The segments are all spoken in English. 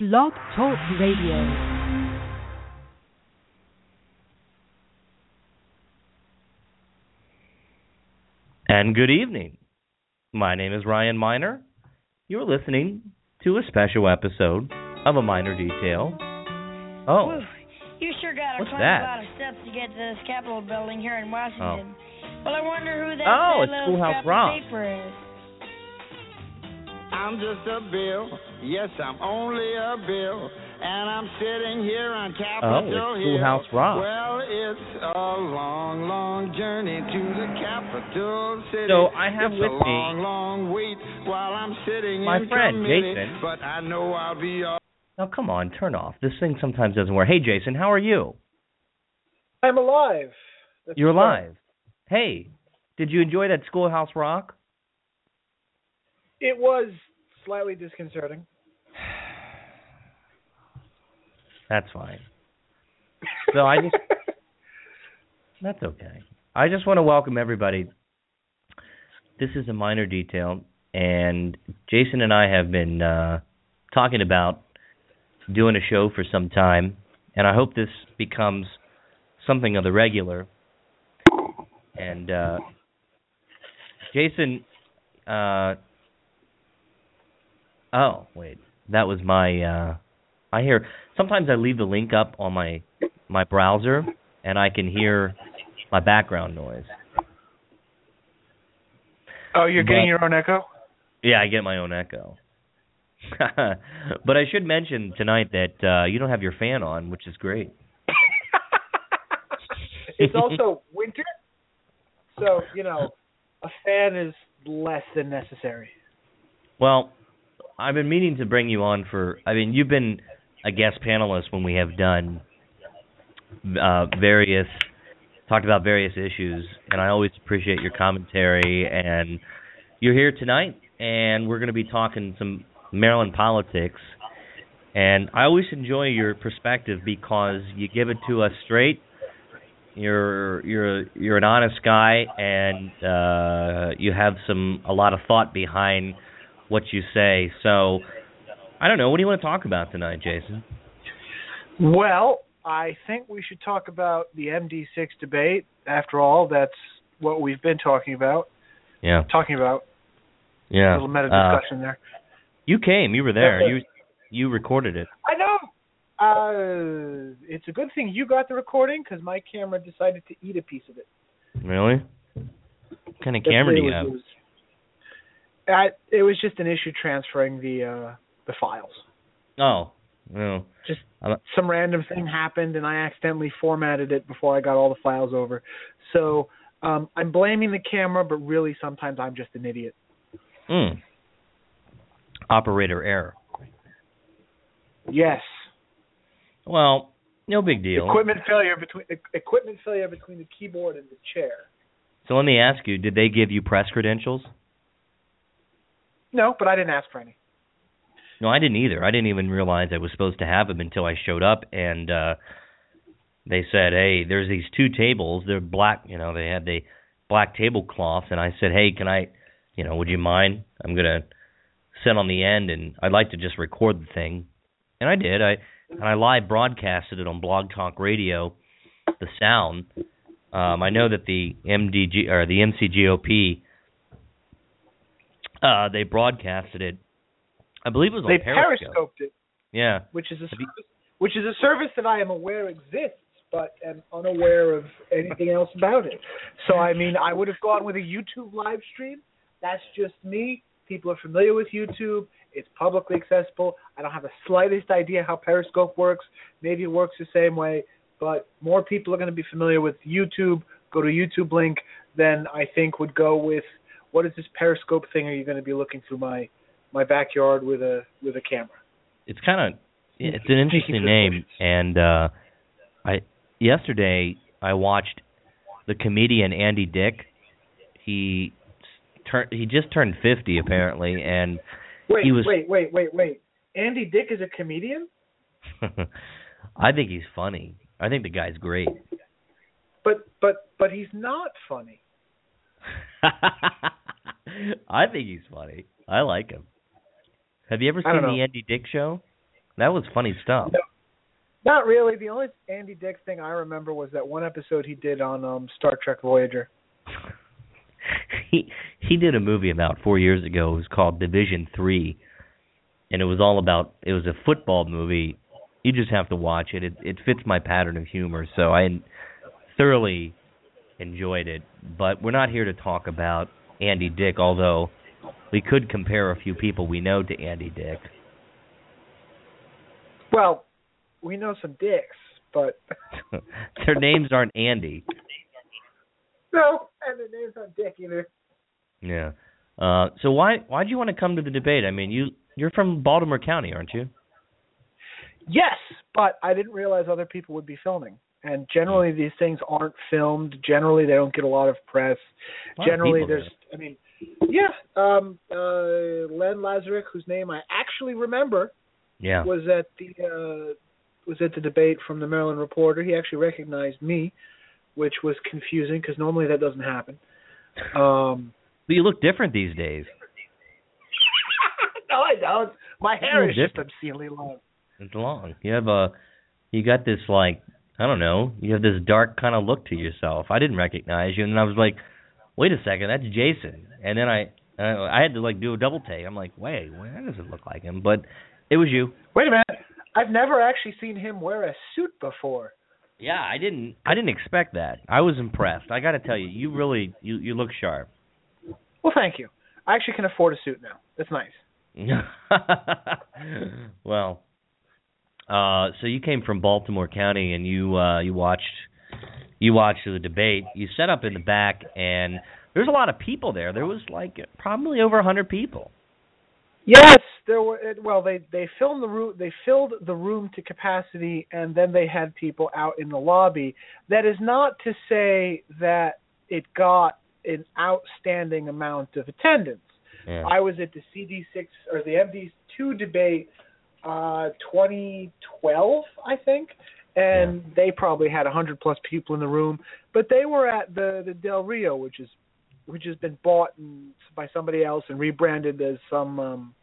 Blog Talk Radio. And good evening. My name is Ryan Minor. You're listening to a special episode of A Minor Detail. Oh. Woof. You sure got to climb a lot of steps to get to this Capitol building here in Washington. Oh. Well, I wonder who that little Schoolhouse Rock paper is. I'm just a bill. Yes, I'm only a bill. And I'm sitting here on Capitol Hill. Oh, it's Schoolhouse Rock. Well, it's a long, long journey to the capital city. So I have with me my friend Jason. But I know I'll be all... Now, come on, turn off. This thing sometimes doesn't work. Hey, Jason, how are you? I'm alive. You're alive. Hey, did you enjoy that Schoolhouse Rock? It was slightly disconcerting. That's fine. So that's okay. I just want to welcome everybody. This is A Minor Detail, and Jason and I have been talking about doing a show for some time, and I hope this becomes something of the regular. And Jason, oh, wait, that was my... I hear sometimes I leave the link up on my browser, and I can hear my background noise. Oh, you're getting your own echo? Yeah, I get my own echo. But I should mention tonight that you don't have your fan on, which is great. It's also winter, so a fan is less than necessary. Well, I've been meaning to bring you on you've been a guest panelist when we have done talked about various issues, and I always appreciate your commentary, and you're here tonight, and we're going to be talking some Maryland politics, and I always enjoy your perspective because you give it to us straight. You're an honest guy, and you have a lot of thought behind what you say. So, I don't know. What do you want to talk about tonight, Jason? Well, I think we should talk about the MD6 debate. After all, that's what we've been talking about. Yeah. Yeah. A little meta discussion there. You came. You were there. You recorded it. I know. It's a good thing you got the recording because my camera decided to eat a piece of it. Really? What kind of camera do you have? It was just an issue transferring the files. Oh, no. Just some random thing happened, and I accidentally formatted it before I got all the files over. So I'm blaming the camera, but really sometimes I'm just an idiot. Mm. Operator error. Yes. Well, no big deal. Equipment failure between the keyboard and the chair. So let me ask you, did they give you press credentials? No, but I didn't ask for any. No, I didn't either. I didn't even realize I was supposed to have them until I showed up, and they said, "Hey, there's these two tables. They're black. They had the black tablecloths." And I said, "Hey, can I? Would you mind? I'm gonna sit on the end, and I'd like to just record the thing." And I did. I live broadcasted it on Blog Talk Radio, the sound. I know that the MDG or the MCGOP. They broadcasted it. I believe it was on Periscope. They periscoped it. Yeah. Which is a service that I am aware exists, but am unaware of anything else about it. So, I would have gone with a YouTube live stream. That's just me. People are familiar with YouTube. It's publicly accessible. I don't have the slightest idea how Periscope works. Maybe it works the same way, but more people are going to be familiar with YouTube, go to YouTube link, than I think would go with, what is this Periscope thing? Are you going to be looking through my backyard with a camera? It's it's an interesting name. And yesterday I watched the comedian Andy Dick. He just turned 50 apparently, and wait. Andy Dick is a comedian? I think he's funny. I think the guy's great. But he's not funny. I think he's funny. I like him. Have you ever seen the Andy Dick show? That was funny stuff. No, not really. The only Andy Dick thing I remember was that one episode he did on Star Trek Voyager. He did a movie about 4 years ago. It was called Division 3, and it was all about, it was a football movie. You just have to watch it. It fits my pattern of humor, so I thoroughly enjoyed it. But we're not here to talk about Andy Dick, although we could compare a few people we know to Andy Dick. Well, we know some dicks, but... Their names aren't Andy. No, and their names aren't Dick either. Yeah. So why'd you want to come to the debate? I mean, you're from Baltimore County, aren't you? Yes, but I didn't realize other people would be filming. And generally these things aren't filmed. Generally they don't get a lot of press. Generally there's – I mean, yeah. Len Lazarek, whose name I actually remember, was at the debate from the Maryland Reporter. He actually recognized me, which was confusing because normally that doesn't happen. But you look different these days. No, I don't. My hair is just obscenely long. It's long. You have you got this, like, I don't know, you have this dark kind of look to yourself. I didn't recognize you, and I was like, wait a second, that's Jason. And then I had to, like, do a double take. I'm like, wait, well, that doesn't look like him, but it was you. Wait a minute. I've never actually seen him wear a suit before. Yeah, I didn't expect that. I was impressed. I got to tell you, you really, you look sharp. Well, thank you. I actually can afford a suit now. That's nice. Well, so you came from Baltimore County and you watched the debate. You set up in the back, and there's a lot of people there. There was like probably over 100 people. Yes, there were. Well, they filled the room to capacity, and then they had people out in the lobby. That is not to say that it got an outstanding amount of attendance. Yeah. I was at the CD6 or the MD2 debate 2012, I think, and they probably had 100 plus people in the room, but they were at the Del Rio, which has been bought by somebody else and rebranded as some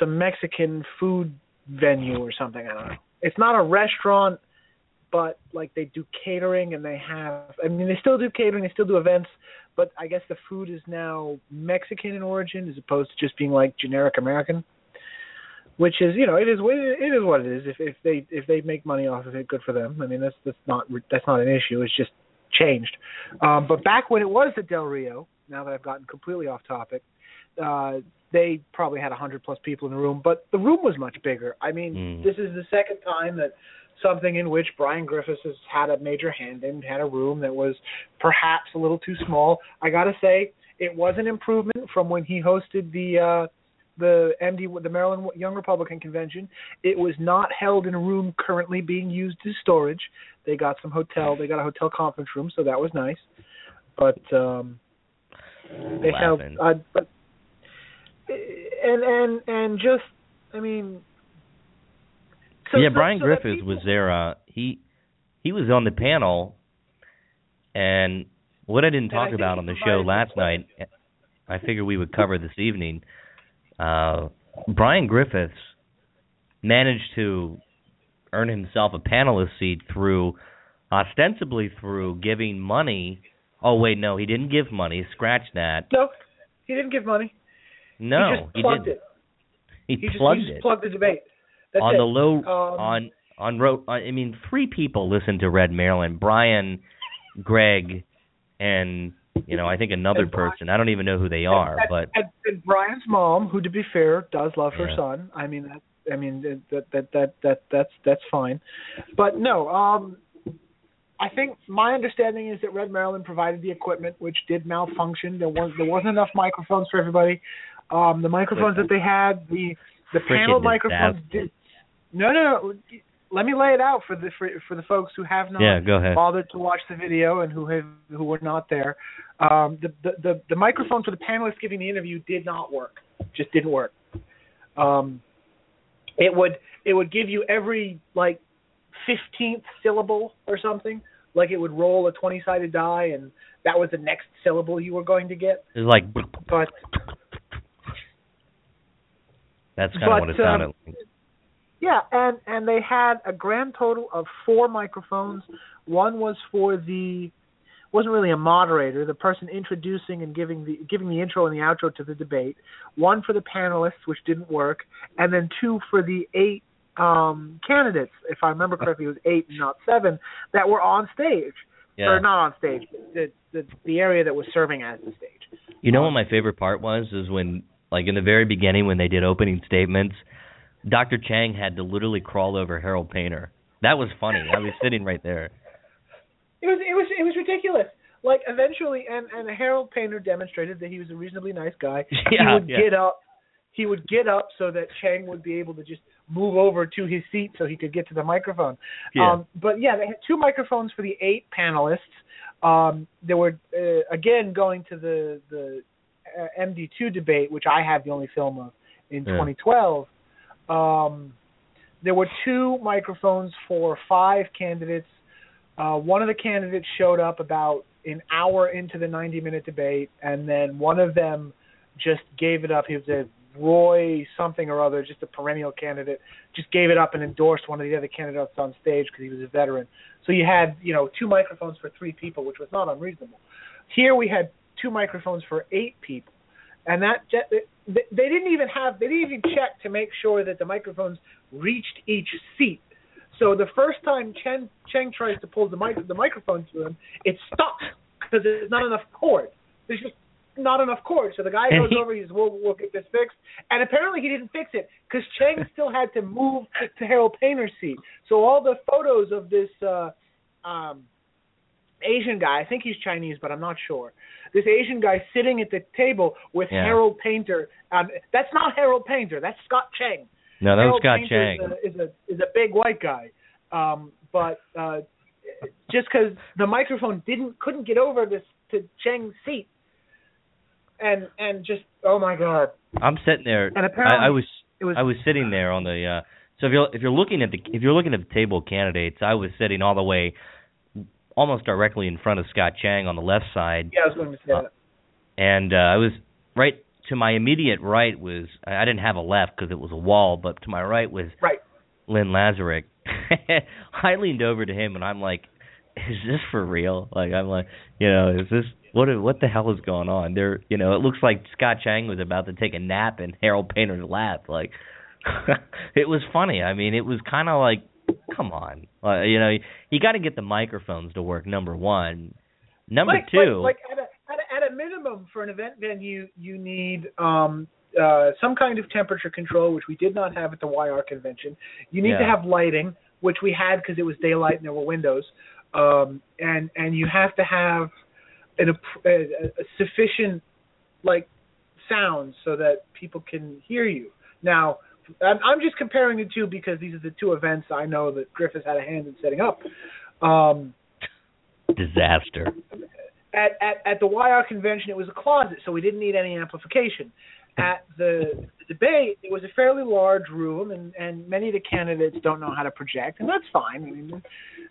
Mexican food venue or something. I don't know. It's not a restaurant, but like they do catering, and they still do catering, they still do events, but I guess the food is now Mexican in origin as opposed to just being like generic American. Which is, you know, it is what it is. If they make money off of it, good for them. I mean, that's not an issue. It's just changed. But back when it was the Del Rio, now that I've gotten completely off topic, they probably had 100 plus people in the room. But the room was much bigger. I mean, This is the second time that something in which Brian Griffiths has had a major hand in had a room that was perhaps a little too small. I gotta say, it was an improvement from when he hosted the Maryland Young Republican Convention. It was not held in a room currently being used as storage. They got a hotel conference room, so that was nice. But Brian Griffiths was there. He was on the panel, and what I didn't talk about on the show last night, I figure we would cover this evening. Brian Griffiths managed to earn himself a panelist seat ostensibly through giving money. Oh, wait, no, he didn't give money. Scratch that. No, he didn't give money. No, he plugged it. He just plugged the debate. That's on it. Three people listened to Red Maryland: Brian, Greg, and, you know, I think another person. I don't even know who they are, but and Brian's mom, who, to be fair, does love her son. I mean, that's fine. But no, I think my understanding is that Red Maryland provided the equipment, which did malfunction. There wasn't enough microphones for everybody. The microphones that they had, the panel microphones. No. Let me lay it out for the folks who have not bothered to watch the video and who were not there. The microphone for the panelists giving the interview did not work. Just didn't work. It would give you every, like, 15th syllable or something. Like, it would roll a 20-sided die, and that was the next syllable you were going to get. It was like... But, that's kind of what it sounded like. Yeah, and they had a grand total of four microphones. One was for the wasn't really a moderator, the person introducing and giving the intro and the outro to the debate. One for the panelists, which didn't work, and then two for the eight candidates. If I remember correctly, it was eight, not seven, that were on stage. Yeah. Or not on stage, the area that was serving as the stage. You know what my favorite part was is when, like in the very beginning when they did opening statements, Dr. Cheng had to literally crawl over Harold Painter. That was funny. I was sitting right there. It was ridiculous. Like eventually, and Harold Painter demonstrated that he was a reasonably nice guy. Yeah, he would get up so that Cheng would be able to just move over to his seat so he could get to the microphone. Yeah. But yeah, they had two microphones for the eight panelists. They were, again, going to the MD2 debate, which I have the only film of in 2012. There were two microphones for five candidates. One of the candidates showed up about an hour into the 90-minute debate, and then one of them just gave it up. He was a Roy something or other, just a perennial candidate, just gave it up and endorsed one of the other candidates on stage because he was a veteran. So you had, two microphones for three people, which was not unreasonable. Here we had two microphones for eight people, and that they didn't even check to make sure that the microphones reached each seat. So the first time Cheng tries to pull the microphone to him, it stops because there's not enough cord. There's just not enough cord. So the guy goes over, he says, we'll get this fixed. And apparently he didn't fix it because Cheng still had to move to Harold Painter's seat. So all the photos of this Asian guy, I think he's Chinese, but I'm not sure. This Asian guy sitting at the table with Harold Painter. That's not Harold Painter. That's Scott Cheng. No, that was Scott Cheng. Is a big white guy. But just because the microphone couldn't get over this to Cheng's seat. And just, oh my God! I'm sitting there. And apparently, I was sitting there on the. So if you're looking at the table of candidates, I was sitting all the way, almost directly in front of Scott Cheng on the left side. Yeah, I was going to say that. And I was right to my immediate right was I didn't have a left because it was a wall, but to my right was Lynn Lazarick. I leaned over to him and I'm like, "Is this for real?" Like I'm like, is this? What the hell is going on? There, it looks like Scott Cheng was about to take a nap in Harold Painter's lap. Like, it was funny. I mean, it was kind of like, come on, you got to get the microphones to work. Number one, number two, at a minimum for an event venue, you need some kind of temperature control, which we did not have at the YR convention. You need to have lighting, which we had because it was daylight and there were windows, and you have to have a sufficient sound so that people can hear you. Now, I'm just comparing the two because these are the two events I know that Griffiths had a hand in setting up. Disaster. At the YR convention, it was a closet, so we didn't need any amplification. At the debate, it was a fairly large room, and many of the candidates don't know how to project, and that's fine. I mean,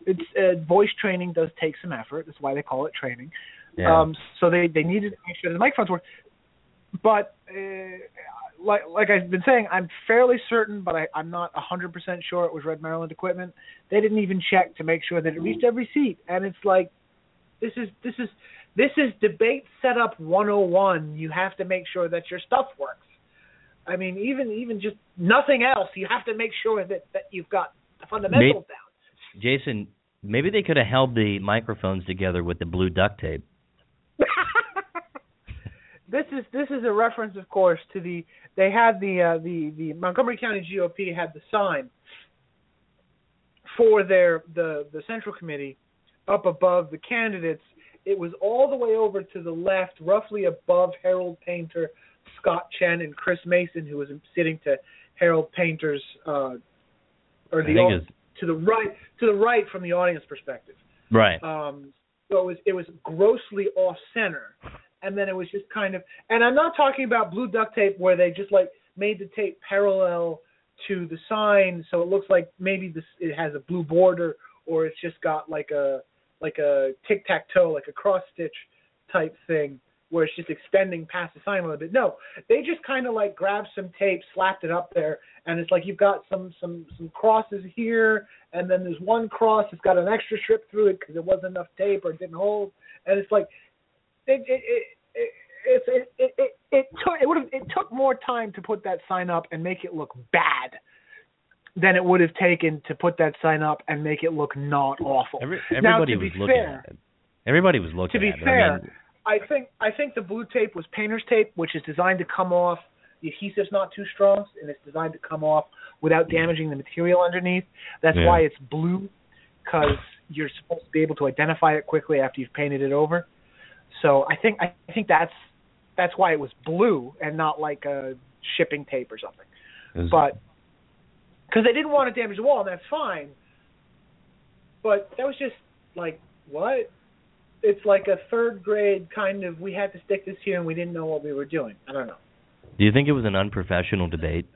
it's voice training does take some effort. That's why they call it training. Yeah. So they needed to make sure the microphones worked. But like I've been saying, I'm fairly certain, but I'm not 100% sure it was Red Maryland equipment. They didn't even check to make sure that it reached every seat. And it's like, this is debate setup 101. You have to make sure that your stuff works. I mean, even just nothing else, you have to make sure that you've got the fundamentals down. Jason, maybe they could have held the microphones together with the blue duct tape. This is a reference, of course, to the Montgomery County GOP had the sign for the Central Committee up above the candidates. It was all the way over to the left, roughly above Harold Painter, Scott Cheng, and Chris Mason, who was sitting to Harold Painter's to the right from the audience perspective. Right. So it was grossly off center, and then it was just kind of. And I'm not talking about blue duct tape where they just made the tape parallel to the sign, so it looks like maybe it has a blue border, or it's just got a tic-tac-toe, a cross-stitch type thing where it's just extending past the sign a little bit. No, they just kind of like grabbed some tape, slapped it up there, and it's like you've got some crosses here, and then there's one cross that's got an extra strip through it because there wasn't enough tape or it didn't hold, and it's like it took more time to put that sign up and make it look bad than it would have taken to put that sign up and make it look not awful. Everybody was looking at it. To be fair, I think the blue tape was painter's tape, which is designed to come off. The adhesive's not too strong, and it's designed to come off without damaging the material underneath. That's why it's blue, because you're supposed to be able to identify it quickly after you've painted it over. So I think that's why it was blue and not like a shipping tape or something. Because they didn't want to damage the wall, and that's fine. But that was just like, what? It's like a third grade kind of, we had to stick this here and we didn't know what we were doing. I don't know. Do you think it was an unprofessional debate?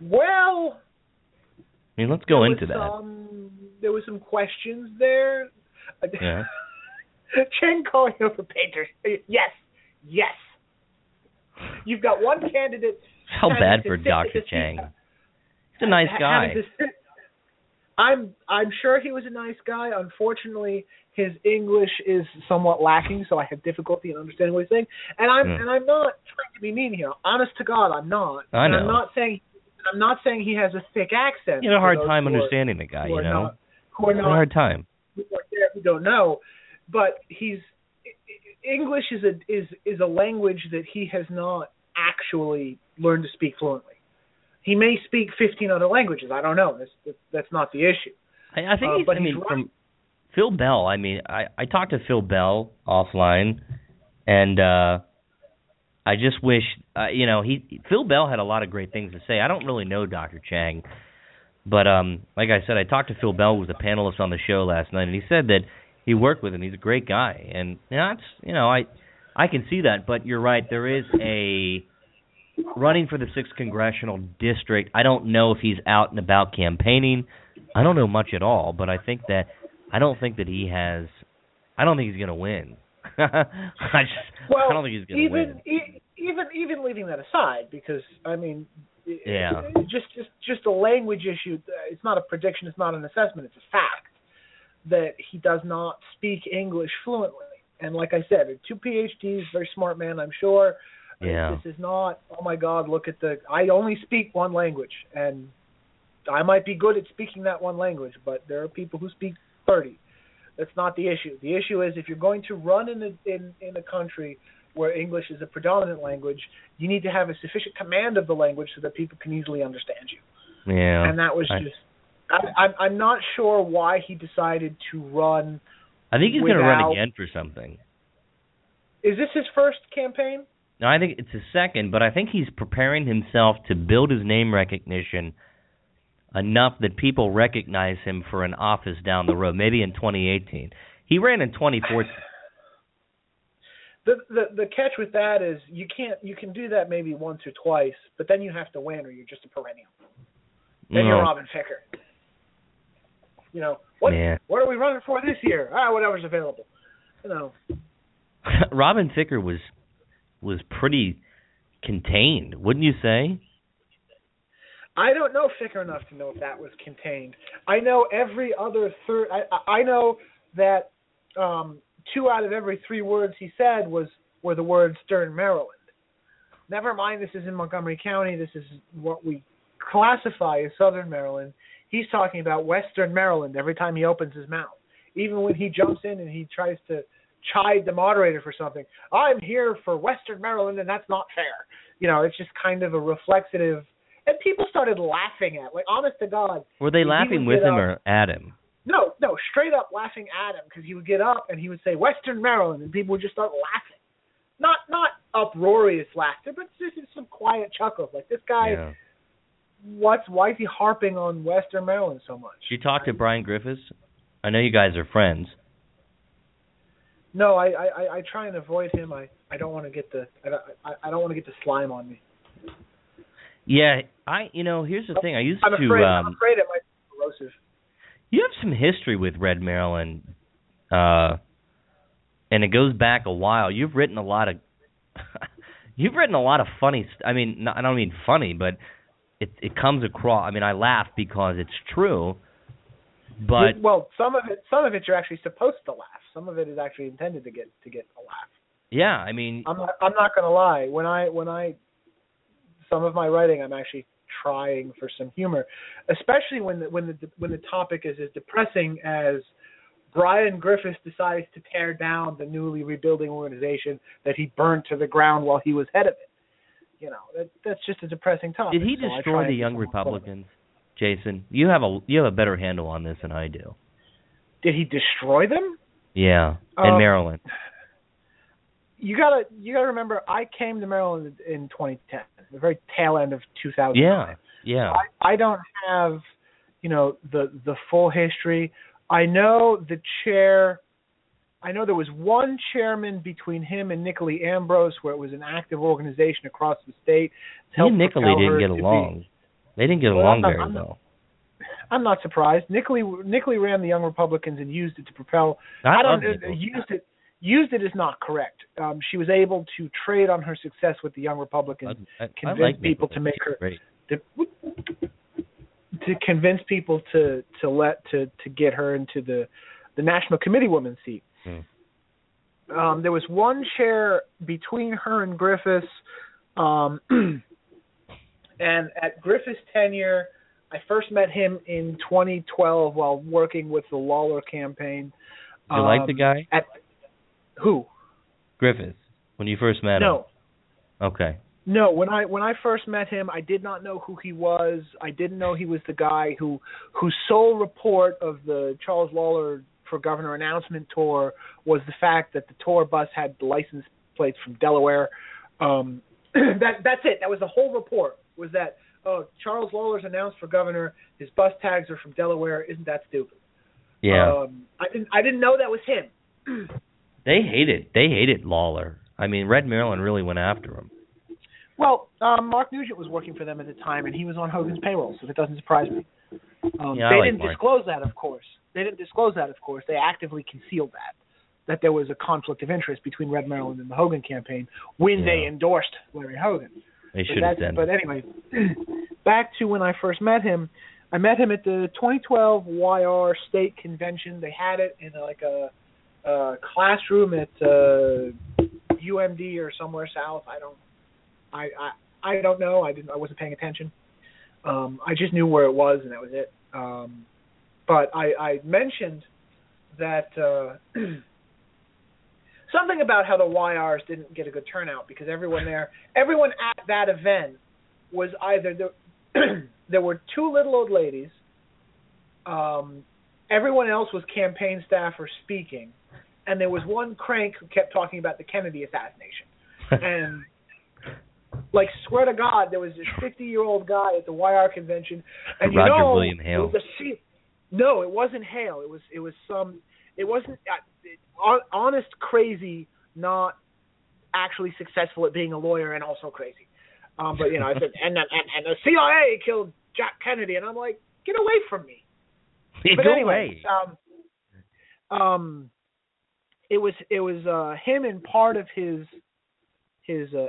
Well, I mean, let's go into that. There were some questions there. Yeah. Chen calling over Painter. Yes. You've got one candidate. How bad for Dr. Cheng. He's a nice guy. I'm sure he was a nice guy. Unfortunately, his English is somewhat lacking, so I have difficulty in understanding what he's saying. And I'm not trying to be mean here. Honest to God, I'm not. I know. I'm not saying he has a thick accent. You had a hard time understanding the guy, you know. Who don't know, but English is a language that he has not actually learned to speak fluently. He may speak 15 other languages. I don't know. That's not the issue. I think he's right. From Phil Bell, I talked to Phil Bell offline, and I just wish, Phil Bell had a lot of great things to say. I don't really know Dr. Cheng, but like I said, I talked to Phil Bell, who was a panelist on the show last night, and he said that he worked with him. He's a great guy, and I can see that, but you're right. There is a... running for the 6th Congressional District, I don't know if he's out and about campaigning. I don't know much at all, but I don't think he's going to win. I don't think he's going to win. Even leaving that aside, because just a language issue. It's not a prediction. It's not an assessment. It's a fact that he does not speak English fluently. And like I said, 2 PhDs, very smart man, I'm sure. Yeah. This is not, oh my God, look at I only speak one language, and I might be good at speaking that one language, but there are people who speak 30. That's not the issue. The issue is if you're going to run in a country where English is a predominant language, you need to have a sufficient command of the language so that people can easily understand you. Yeah. And that was I'm not sure why he decided to run. I think he's going to run again for something. Is this his first campaign? No, I think it's his second, but I think he's preparing himself to build his name recognition enough that people recognize him for an office down the road, maybe in 2018. He ran in 2014. The catch with that is you can do that maybe once or twice, but then you have to win or you're just a perennial. Then you're Robin Ficker. What are we running for this year? Ah, whatever's available. Robin Ficker was pretty contained, wouldn't you say? I don't know Ficker enough to know if that was contained. I know every other third. I know that 2 out of every 3 words he said were the words "Stern Maryland." Never mind, this is in Montgomery County. This is what we classify as Southern Maryland. He's talking about Western Maryland every time he opens his mouth, even when he jumps in and he tries to chide the moderator for something. I'm here for Western Maryland, and that's not fair. It's just kind of a reflexive, and people started laughing at. Like, honest to God, were they laughing with him or at him? No, straight up laughing at him because he would get up and he would say Western Maryland, and people would just start laughing. Not uproarious laughter, but just some quiet chuckles. Like this guy, why is he harping on Western Maryland so much? You talked to Brian Griffiths. I know you guys are friends. No, I try and avoid him. I don't want to get the slime on me. Yeah, here's the thing. I'm afraid it might be corrosive. You have some history with Red Maryland and it goes back a while. You've written a lot of funny. I mean, I don't mean funny, but it comes across. I mean, I laugh because it's true. But well, some of it you're actually supposed to laugh. Some of it is actually intended to get a laugh. Yeah, I mean, I'm not going to lie. When I some of my writing, I'm actually trying for some humor, especially when the topic is as depressing as Brian Griffiths decides to tear down the newly rebuilding organization that he burned to the ground while he was head of it. You know, that's just a depressing topic. Did he destroy the Young Republicans? Jason, you have a better handle on this than I do. Did he destroy them? Yeah, in Maryland. You gotta remember, I came to Maryland in 2010, the very tail end of 2009. Yeah. I don't have, the full history. I know the chair. I know there was one chairman between him and Nicoli Ambrose, where it was an active organization across the state. He and Nicoli didn't get along. They didn't get along very well. I'm not surprised. Nicoli ran the Young Republicans and used it to propel. Used it is not correct. She was able to trade on her success with the Young Republicans, to get her into the National Committee woman seat. Hmm. There was one chair between her and Griffiths. And at Griffiths' tenure, I first met him in 2012 while working with the Lawler campaign. You like the guy? Who? Griffiths. When you first met him? No. Okay. No, when I first met him, I did not know who he was. I didn't know he was the guy whose sole report of the Charles Lawler for Governor announcement tour was the fact that the tour bus had license plates from Delaware. That's it. That was the whole report. Was that Charles Lawler's announced for governor? His bus tags are from Delaware. Isn't that stupid? Yeah. I didn't know that was him. They hated Lawler. I mean, Red Maryland really went after him. Well, Mark Nugent was working for them at the time, and he was on Hogan's payroll, so it doesn't surprise me. They didn't disclose that, of course. They actively concealed that there was a conflict of interest between Red Maryland and the Hogan campaign when they endorsed Larry Hogan. They should have done. But anyway, back to when I first met him. I met him at the 2012 YR State Convention. They had it in like a classroom at UMD or somewhere south. I don't know. I wasn't paying attention. I just knew where it was, and that was it. But I mentioned that something about how the YRs didn't get a good turnout because everyone at that event was either there were two little old ladies. Everyone else was campaign staff or speaking, and there was one crank who kept talking about the Kennedy assassination. And like, swear to God, there was this 50-year-old guy at the YR convention, and Roger William Hale. No, it wasn't Hale. It was some. It wasn't honest crazy, not actually successful at being a lawyer and also crazy. But I said, and the CIA killed Jack Kennedy, and I'm like, get away from me. But anyway, it was him and part of his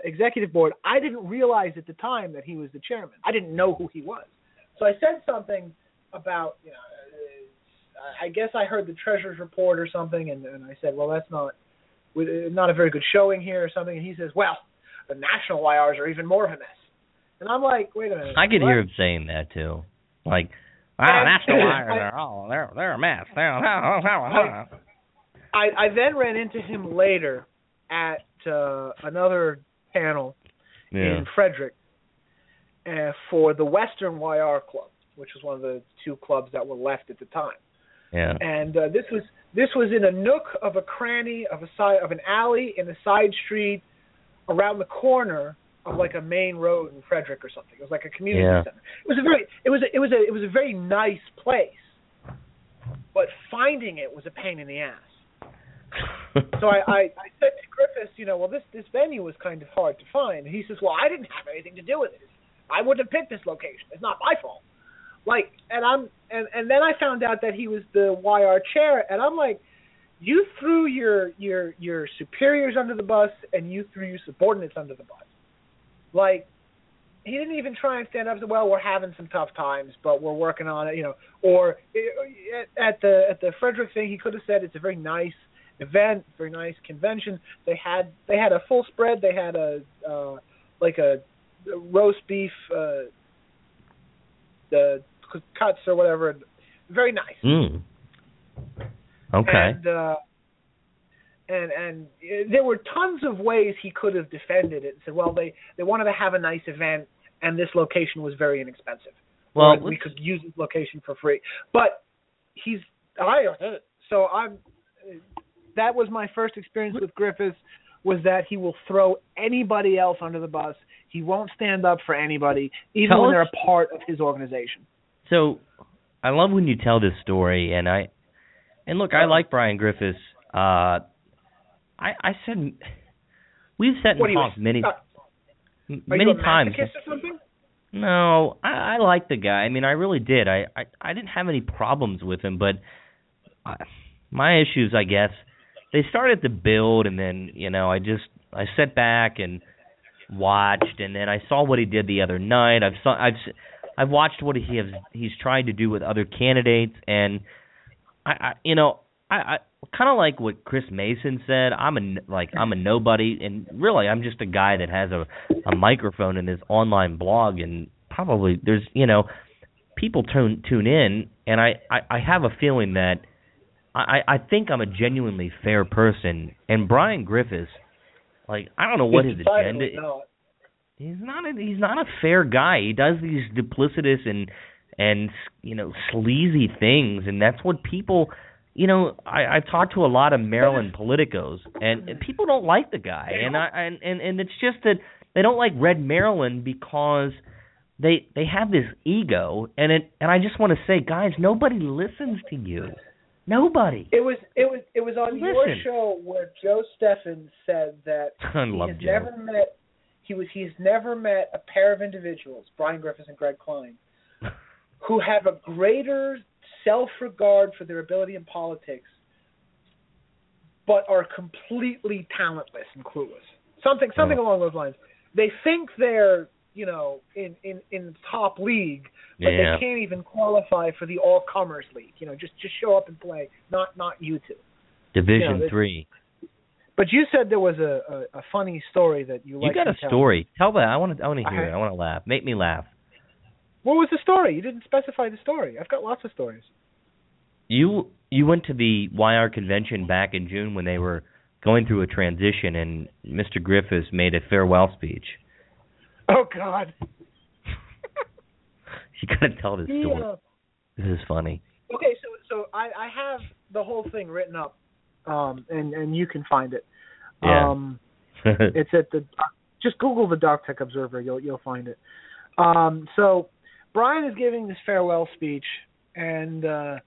executive board. I didn't realize at the time that he was the chairman. I didn't know who he was. So I said something about, I guess I heard the treasurer's report or something, and I said, well, that's not a very good showing here or something. And he says, well, the national YRs are even more of a mess. And I'm like, wait a minute. I could hear him saying that too. Like, national YRs are all, they're a mess. I then ran into him later at another panel in Frederick for the Western YR Club, which was one of the two clubs that were left at the time. Yeah. And this was in a nook of a cranny of a side of an alley in a side street around the corner of like a main road in Frederick or something. It was like a community center. It was a very nice place, but finding it was a pain in the ass. So I said to Griffiths, well, this venue was kind of hard to find. And he says, well, I didn't have anything to do with it. I wouldn't have picked this location. It's not my fault. Like, and then I found out that he was the YR chair, and I'm like, You threw your superiors under the bus, and you threw your subordinates under the bus. Like, he didn't even try and stand up and say, well, we're having some tough times, but we're working on it, you know. Or at the Frederick thing, he could have said it's a very nice event, very nice convention. They had a full spread. They had a roast beef the cuts or whatever. Very nice. Mm. Okay. And there were tons of ways he could have defended it and said, well, they wanted to have a nice event, and this location was very inexpensive. Well, we could use this location for free. But that was my first experience with Griffiths, was that he will throw anybody else under the bus. He won't stand up for anybody, even when they're a part of his organization. So I love when you tell this story, and look, I like Brian Griffiths. I said we've sat in talks many times. No, I like the guy. I mean, I really did. I didn't have any problems with him, but my issues, I guess, they started to build, and then I sat back and watched, and then I saw what he did the other night. I've watched what he's trying to do with other candidates, and I kind of like what Chris Mason said. I'm a nobody, and really I'm just a guy that has a microphone and this online blog, and probably there's people tune in, and I have a feeling that I think I'm a genuinely fair person, and Brian Griffiths, like, I don't know what his agenda is. He's not a fair guy. He does these duplicitous and sleazy things, and that's what people. I've talked to a lot of Maryland politicos, and people don't like the guy, and it's just that they don't like Red Maryland because they have this ego, and I just want to say, guys, nobody listens to you, nobody. It was on your show where Joe Stefan said that he's never met a pair of individuals, Brian Griffiths and Greg Klein, who have a greater self-regard for their ability in politics, but are completely talentless and clueless. Something along those lines. They think they're, in the top league, but they can't even qualify for the all-comers league. Just show up and play, not you two. Division 3. But you said there was a funny story that you like to tell. You got a story. Tell that. I want to hear it. I want to laugh. Make me laugh. What was the story? You didn't specify the story. I've got lots of stories. You went to the YR convention back in June when they were going through a transition, and Mr. Griffiths made a farewell speech. Oh, God. You got to tell this story. This is funny. Okay, so I have the whole thing written up, and you can find it. Yeah. It's at the – just Google the Doc Tech Observer. You'll find it. So – Brian is giving this farewell speech, and the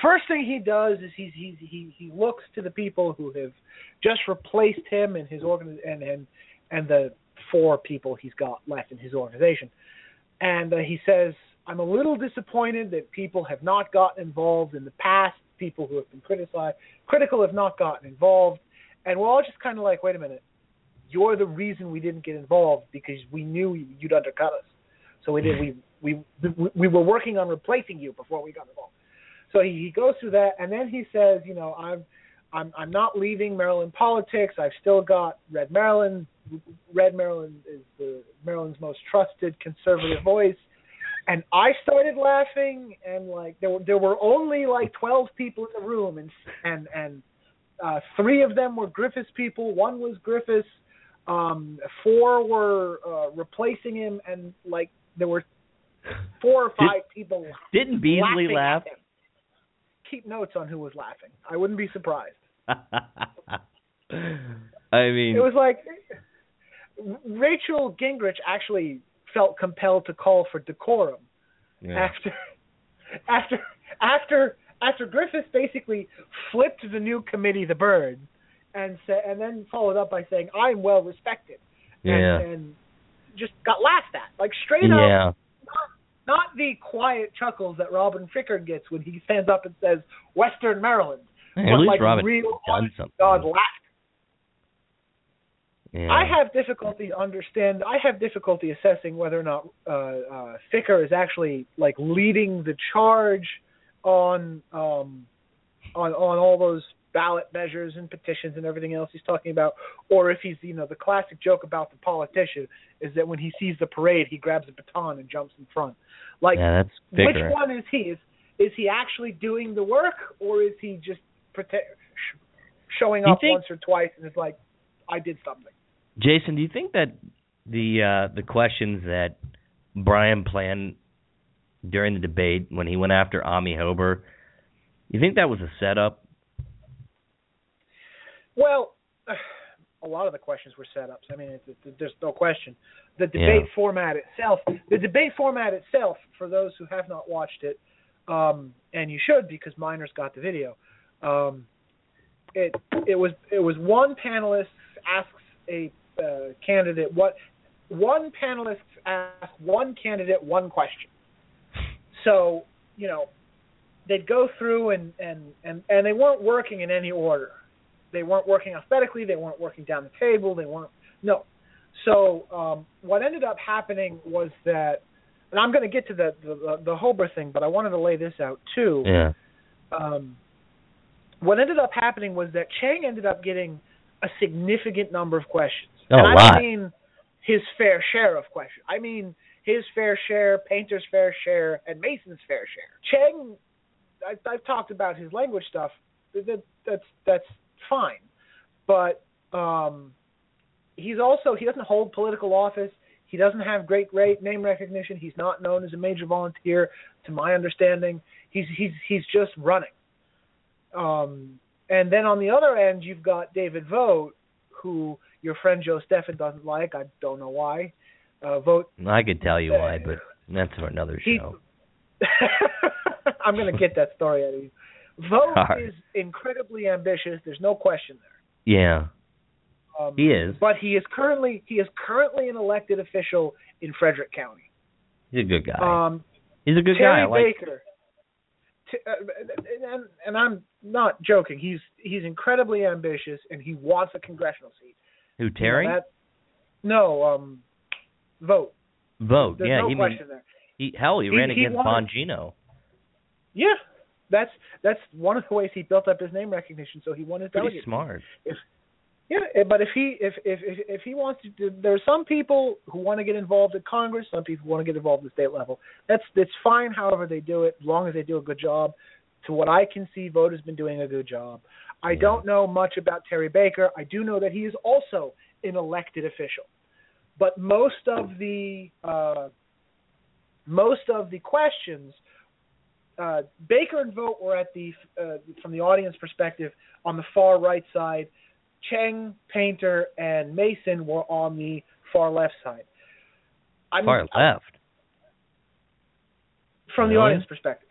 first thing he does is he looks to the people who have just replaced him and his and the 4 people he's got left in his organization, and he says, "I'm a little disappointed that people have not gotten involved in the past. People who have been critical have not gotten involved," and we're all just kind of like, "Wait a minute, you're the reason we didn't get involved because we knew you'd undercut us, so we did." We were working on replacing you before we got involved. So he goes through that, and then he says, I'm not leaving Maryland politics. I've still got Red Maryland. Red Maryland is Maryland's most trusted conservative voice. And I started laughing, and there were only 12 people in the room, and 3 of them were Griffiths people. 1 was Griffiths. 4 were replacing him, and there were 4 or 5 people. Didn't Beasley laugh? Keep notes on who was laughing. I wouldn't be surprised. I mean, it was Rachel Gingrich actually felt compelled to call for decorum after Griffiths basically flipped the new committee the bird and then followed up by saying, "I'm well respected," and just got laughed at straight up. Not the quiet chuckles that Robin Ficker gets when he stands up and says, "Western Maryland." At least like Robin real done something. God lack. Yeah. I have difficulty assessing whether or not Ficker is actually like leading the charge on all those ballot measures and petitions and everything else he's talking about, or if he's, you know, the classic joke about the politician is that when he sees the parade, he grabs a baton and jumps in front. Like, yeah, which one is he? Is he actually doing the work, or is he just showing up once or twice and is like, I did something? Jason, do you think that the questions that Brian planned during the debate when he went after Amie Hoeber, you think that was a setup? Well, a lot of the questions were setups. I mean, there's no question. The debate format itself, for those who have not watched it, and you should because Miners got the video. It was one panelist asks a candidate one question. So, you know, they'd go through and they weren't working in any order. They weren't working alphabetically. They weren't working down the table. So what ended up happening was that, and I'm going to get to the Hoeber thing, but I wanted to lay this out too. Yeah. What ended up happening was that Cheng ended up getting a significant number of questions. I don't mean his fair share of questions. I mean his fair share, Painter's fair share, and Mason's fair share. Cheng, I've talked about his language stuff. That's fine, but he doesn't hold political office. He doesn't have great name recognition. He's not known as a major volunteer, to my understanding. He's just running. And then on the other end, you've got David Vogt, who your friend Joe Stefan doesn't like. I don't know why. I could tell you why, but that's for another show. I'm going to get that story out of you. Vogt is incredibly ambitious. There's no question there. Yeah. He is. But he is currently an elected official in Frederick County. He's a good guy. Terry Baker. And I'm not joking. He's incredibly ambitious, and he wants a congressional seat. Who, Terry? Vogt. Vogt. There's no question there. He ran against Bongino. Yeah. That's one of the ways he built up his name recognition. So he won his delegate. Pretty smart. But if he wants to, there are some people who want to get involved at Congress. Some people want to get involved at the state level. That's fine. However they do it, as long as they do a good job. To what I can see, Vogt has been doing a good job. I don't know much about Terry Baker. I do know that he is also an elected official. But most of the questions. Baker and Vogt were at from the audience perspective on the far right side. Cheng, Painter, and Mason were on the far left side. From the audience perspective.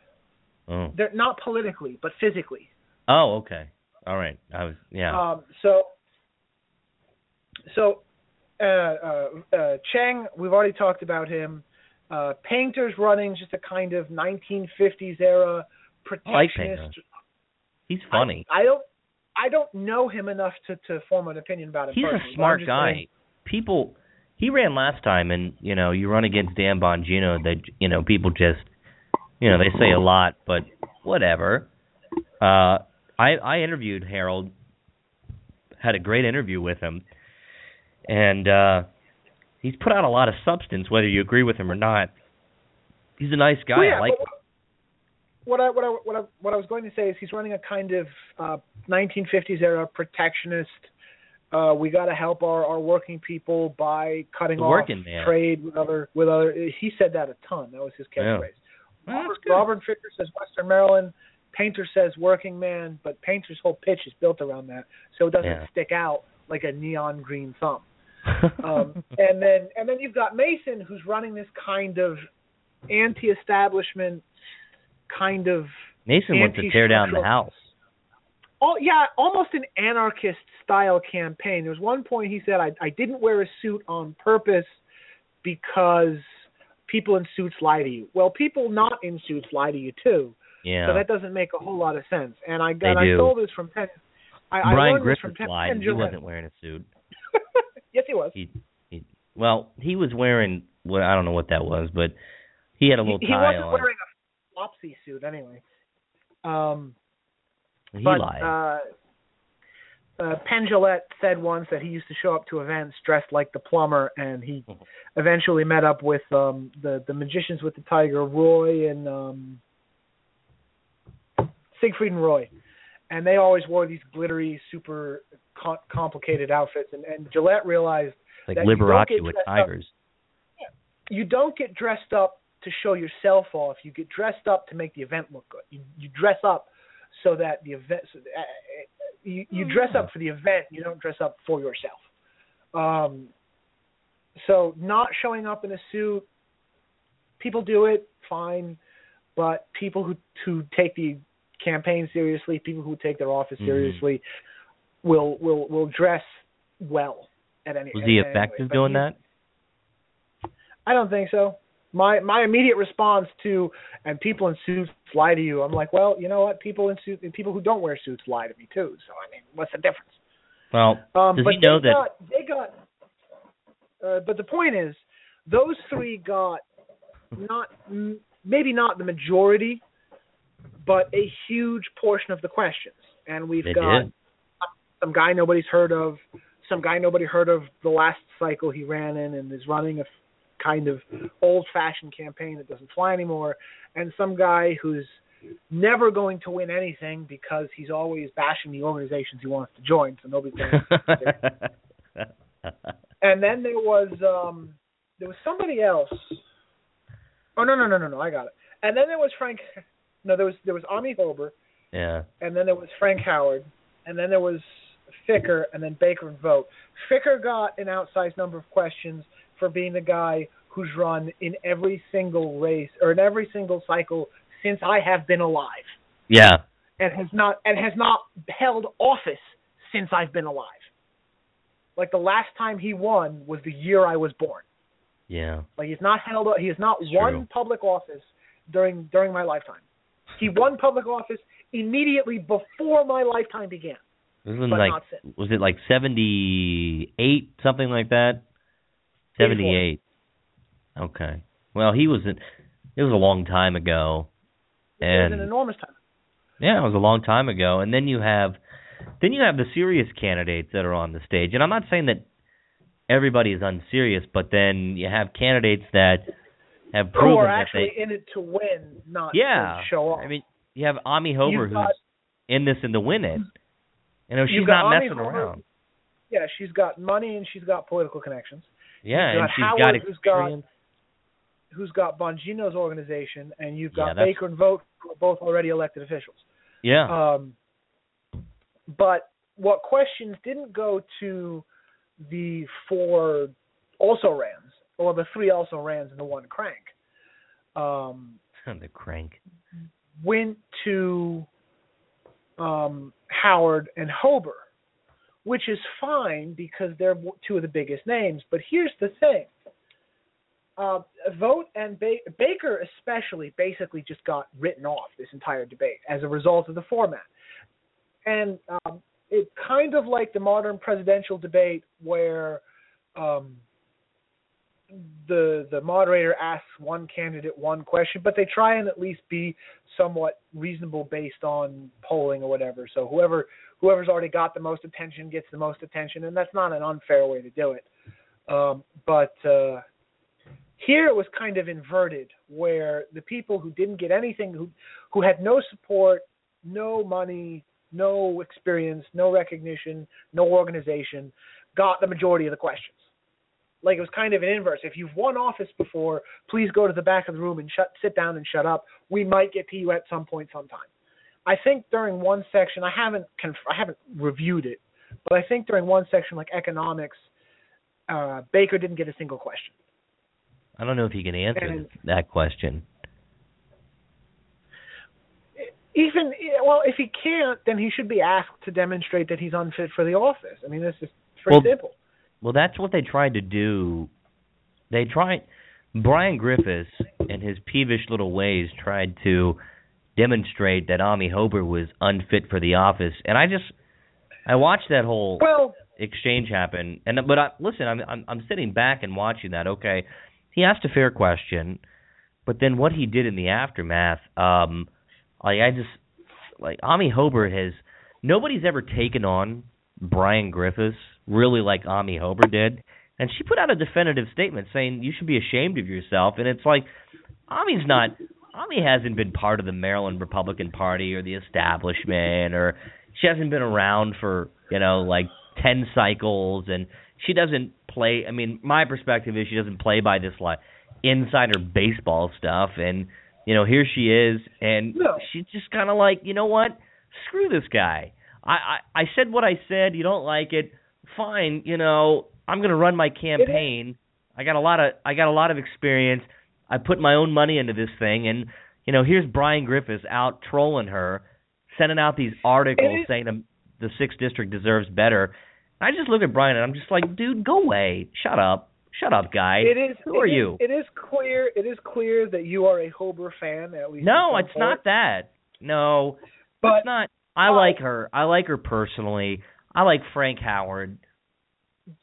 Oh. They're not politically, but physically. Oh, okay. All right. Cheng, we've already talked about him. Painter's running just a kind of 1950s era protectionist. I like Painter. He's funny. I don't know him enough to form an opinion about him. He's a smart guy. He ran last time, and you know, you run against Dan Bongino. That people just they say a lot, but whatever. I interviewed Harold. Had a great interview with him, and. He's put out a lot of substance, whether you agree with him or not. He's a nice guy. Well, yeah, I like him. What I was going to say is he's running a kind of 1950s era protectionist. We got to help our working people by cutting off trade with other. He said that a ton. That was his catchphrase. Yeah. Robin Ficker says Western Maryland. Painter says working man, but Painter's whole pitch is built around that, so it doesn't stick out like a neon green thumb. And then you've got Mason, who's running this kind of anti-establishment kind of. Mason wants to tear down the house. Oh yeah, almost an anarchist style campaign. There was one point he said, "I didn't wear a suit on purpose because people in suits lie to you." Well, people not in suits lie to you too. Yeah. So that doesn't make a whole lot of sense. And I stole this from Penn. Brian Griffiths lied. He wasn't wearing a suit. Yes, he was. He was wearing, I don't know what that was, but he had a little tie on. He wasn't wearing a flopsy suit anyway. He lied. Penn Jillette said once that he used to show up to events dressed like the plumber, and he eventually met up with the Magicians with the Tiger, Roy and Siegfried and Roy. And they always wore these glittery, super complicated outfits. And Jillette realized that Liberace with tigers. You don't get dressed up to show yourself off. You get dressed up to make the event look good. You dress up so that the event you dress up for the event. You don't dress up for yourself. So not showing up in a suit, people do it, fine. But people who take the campaign seriously, people who take their office seriously, will dress well at any. Was he effective doing that? I don't think so. My immediate response to and people in suits lie to you. I'm like, well, you know what? People in suits and people who don't wear suits lie to me too. So I mean, what's the difference? Well, does he know that? But the point is, those three got maybe not the majority, but a huge portion of the questions. And we've got some guy nobody's heard of, some guy nobody heard of the last cycle he ran in and is running a kind of old-fashioned campaign that doesn't fly anymore, and some guy who's never going to win anything because he's always bashing the organizations he wants to join, so nobody's going to. And then there was somebody else. Oh, no, I got it. And then there was Frank... No, there was Amie Hoeber. Yeah. And then there was Frank Howard. And then there was Ficker, and then Baker and Vogt. Ficker got an outsized number of questions for being the guy who's run in every single race or in every single cycle since I have been alive. Yeah. And has not held office since I've been alive. Like the last time he won was the year I was born. Yeah. Like he has not won public office during my lifetime. He won public office immediately before my lifetime began. Was it like 78, something like that? 78. Okay. Well, it was a long time ago. It was an enormous time. Yeah, it was a long time ago. And then you have the serious candidates that are on the stage. And I'm not saying that everybody is unserious, but then you have candidates that have proven who are actually in it to win, not to show off. I mean, you have Amie Hoeber who's in this and to win it. And she's not messing around. Yeah, she's got money and she's got political connections. Yeah, and she's Howard, got experience. Who's got Bongino's organization, and you've got Baker and Vogt, who are both already elected officials. Yeah. But what questions didn't go to the four also-rans, or the three also-rans and the one crank. The crank. Went to Howard and Hoeber. Which is fine because they're two of the biggest names. But here's the thing. Vogt and Baker especially basically just got written off this entire debate as a result of the format. And it's kind of like the modern presidential debate where the moderator asks one candidate one question, but they try and at least be somewhat reasonable based on polling or whatever. So whoever's already got the most attention gets the most attention, and that's not an unfair way to do it. But here it was kind of inverted, where the people who didn't get anything, who had no support, no money, no experience, no recognition, no organization, got the majority of the questions. Like it was kind of an inverse. If you've won office before, please go to the back of the room and sit down and shut up. We might get to you at some point sometime. I think during one section, I haven't reviewed it, but I think during one section like economics, Baker didn't get a single question. I don't know if he can answer that question. If he can't, then he should be asked to demonstrate that he's unfit for the office. I mean, this is pretty simple. Well, that's what they tried to do. Brian Griffiths and his peevish little ways tried to demonstrate that Amie Hoeber was unfit for the office. And I watched that whole exchange happen. And but I'm sitting back and watching that. Okay, he asked a fair question, but then what he did in the aftermath, Amie Hoeber nobody's ever taken on Brian Griffiths really like Amie Hoeber did. And she put out a definitive statement saying you should be ashamed of yourself. And it's like, Amie hasn't been part of the Maryland Republican Party or the establishment, or she hasn't been around for, 10 cycles. And she doesn't play. I mean, my perspective is she doesn't play by this like insider baseball stuff. And, here she is. And she's just kind of like, you know what? Screw this guy. I said what I said. You don't like it. Fine. I'm going to run my campaign. I got a lot of experience. I put my own money into this thing, and here's Brian Griffiths out trolling her, sending out these articles saying the 6th District deserves better. I just look at Brian and I'm just like, dude, go away. Shut up, guy. Who are you? It is clear that you are a Hoeber fan, at least. No, it's not that. No. But it's not. I like her. I like her personally. I like Frank Howard.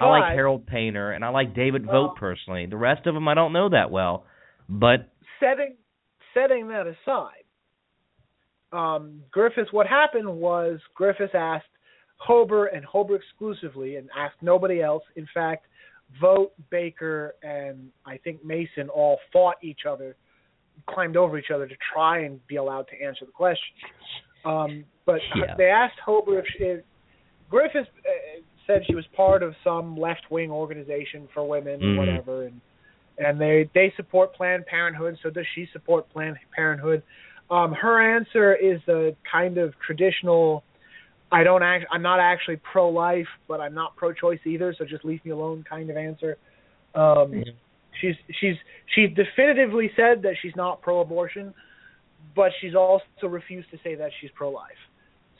I like Harold Painter, and I like David Vogt personally. The rest of them I don't know that well. But setting that aside, Griffiths, what happened was Griffiths asked Hoeber, and Hoeber exclusively, and asked nobody else. In fact, Vogt, Baker, and I think Mason all fought each other, climbed over each other to try and be allowed to answer the question. They asked Hoeber if Griffiths said she was part of some left-wing organization for women, whatever, and they support Planned Parenthood, so does she support Planned Parenthood? Her answer is the kind of traditional, I'm not actually pro-life, but I'm not pro-choice either, so just leave me alone kind of answer. She definitively said that she's not pro-abortion, but she's also refused to say that she's pro-life.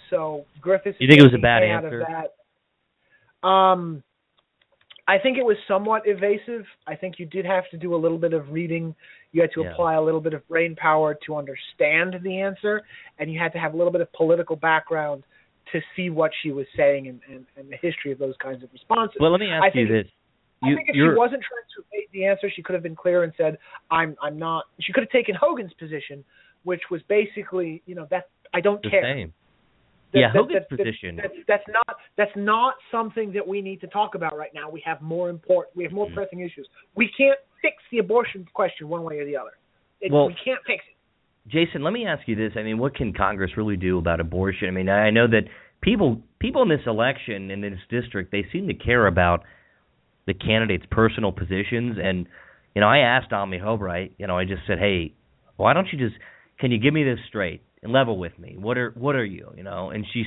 So Griffiths... You think it was a bad answer? I think it was somewhat evasive. I think you did have to do a little bit of reading. You had to apply a little bit of brain power to understand the answer, and you had to have a little bit of political background to see what she was saying and the history of those kinds of responses. Well, let me ask you this. I think if she wasn't trying to evade the answer, she could have been clear and said, I'm not – she could have taken Hogan's position, which was basically, that I don't care. Same. Hogan's position. That's not something that we need to talk about right now. We have more pressing issues. We can't fix the abortion question one way or the other. We can't fix it. Jason, let me ask you this. I mean, what can Congress really do about abortion? I mean, I know that people in this election, in this district, they seem to care about the candidates' personal positions. And, I asked Amie Hoeber, I just said, hey, why don't you just – can you give me this straight? Level with me. What are you? And she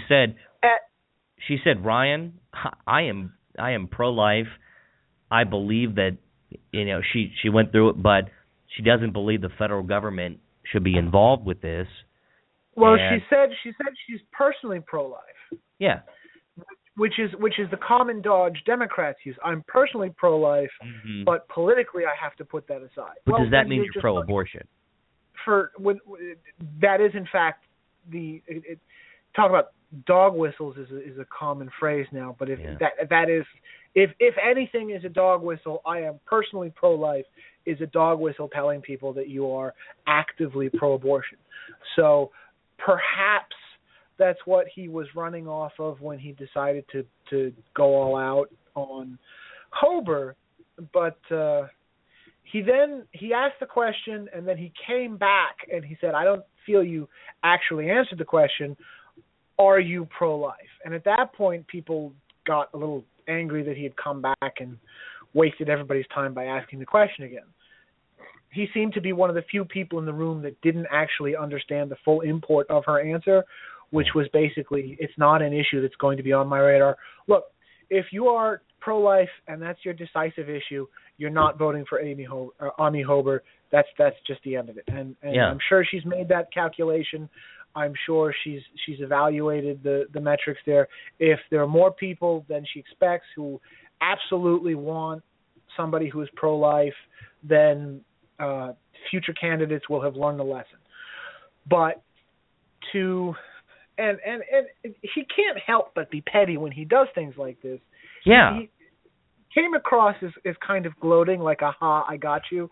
said, Ryan, I am pro-life. I believe that she went through it, but she doesn't believe the federal government should be involved with this. Well, and she said she's personally pro-life. Yeah, which is the common dodge Democrats use. I'm personally pro-life, but politically I have to put that aside. But does that mean you're pro-abortion? That is in fact talk about dog whistles is a common phrase now. But if anything is a dog whistle, I am personally pro-life is a dog whistle telling people that you are actively pro-abortion. So perhaps that's what he was running off of when he decided to go all out on Hoeber, but. He asked the question, and then he came back and he said, I don't feel you actually answered the question. Are you pro-life? And at that point, people got a little angry that he had come back and wasted everybody's time by asking the question again. He seemed to be one of the few people in the room that didn't actually understand the full import of her answer, which was basically, it's not an issue that's going to be on my radar. Look, if you are pro-life and that's your decisive issue, you're not voting for Amie Hoeber. That's just the end of it. And I'm sure she's made that calculation. I'm sure she's evaluated the metrics there. If there are more people than she expects who absolutely want somebody who is pro-life, then future candidates will have learned a lesson. But to and he can't help but be petty when he does things like this. Yeah. He came across as kind of gloating, like, aha, I got you.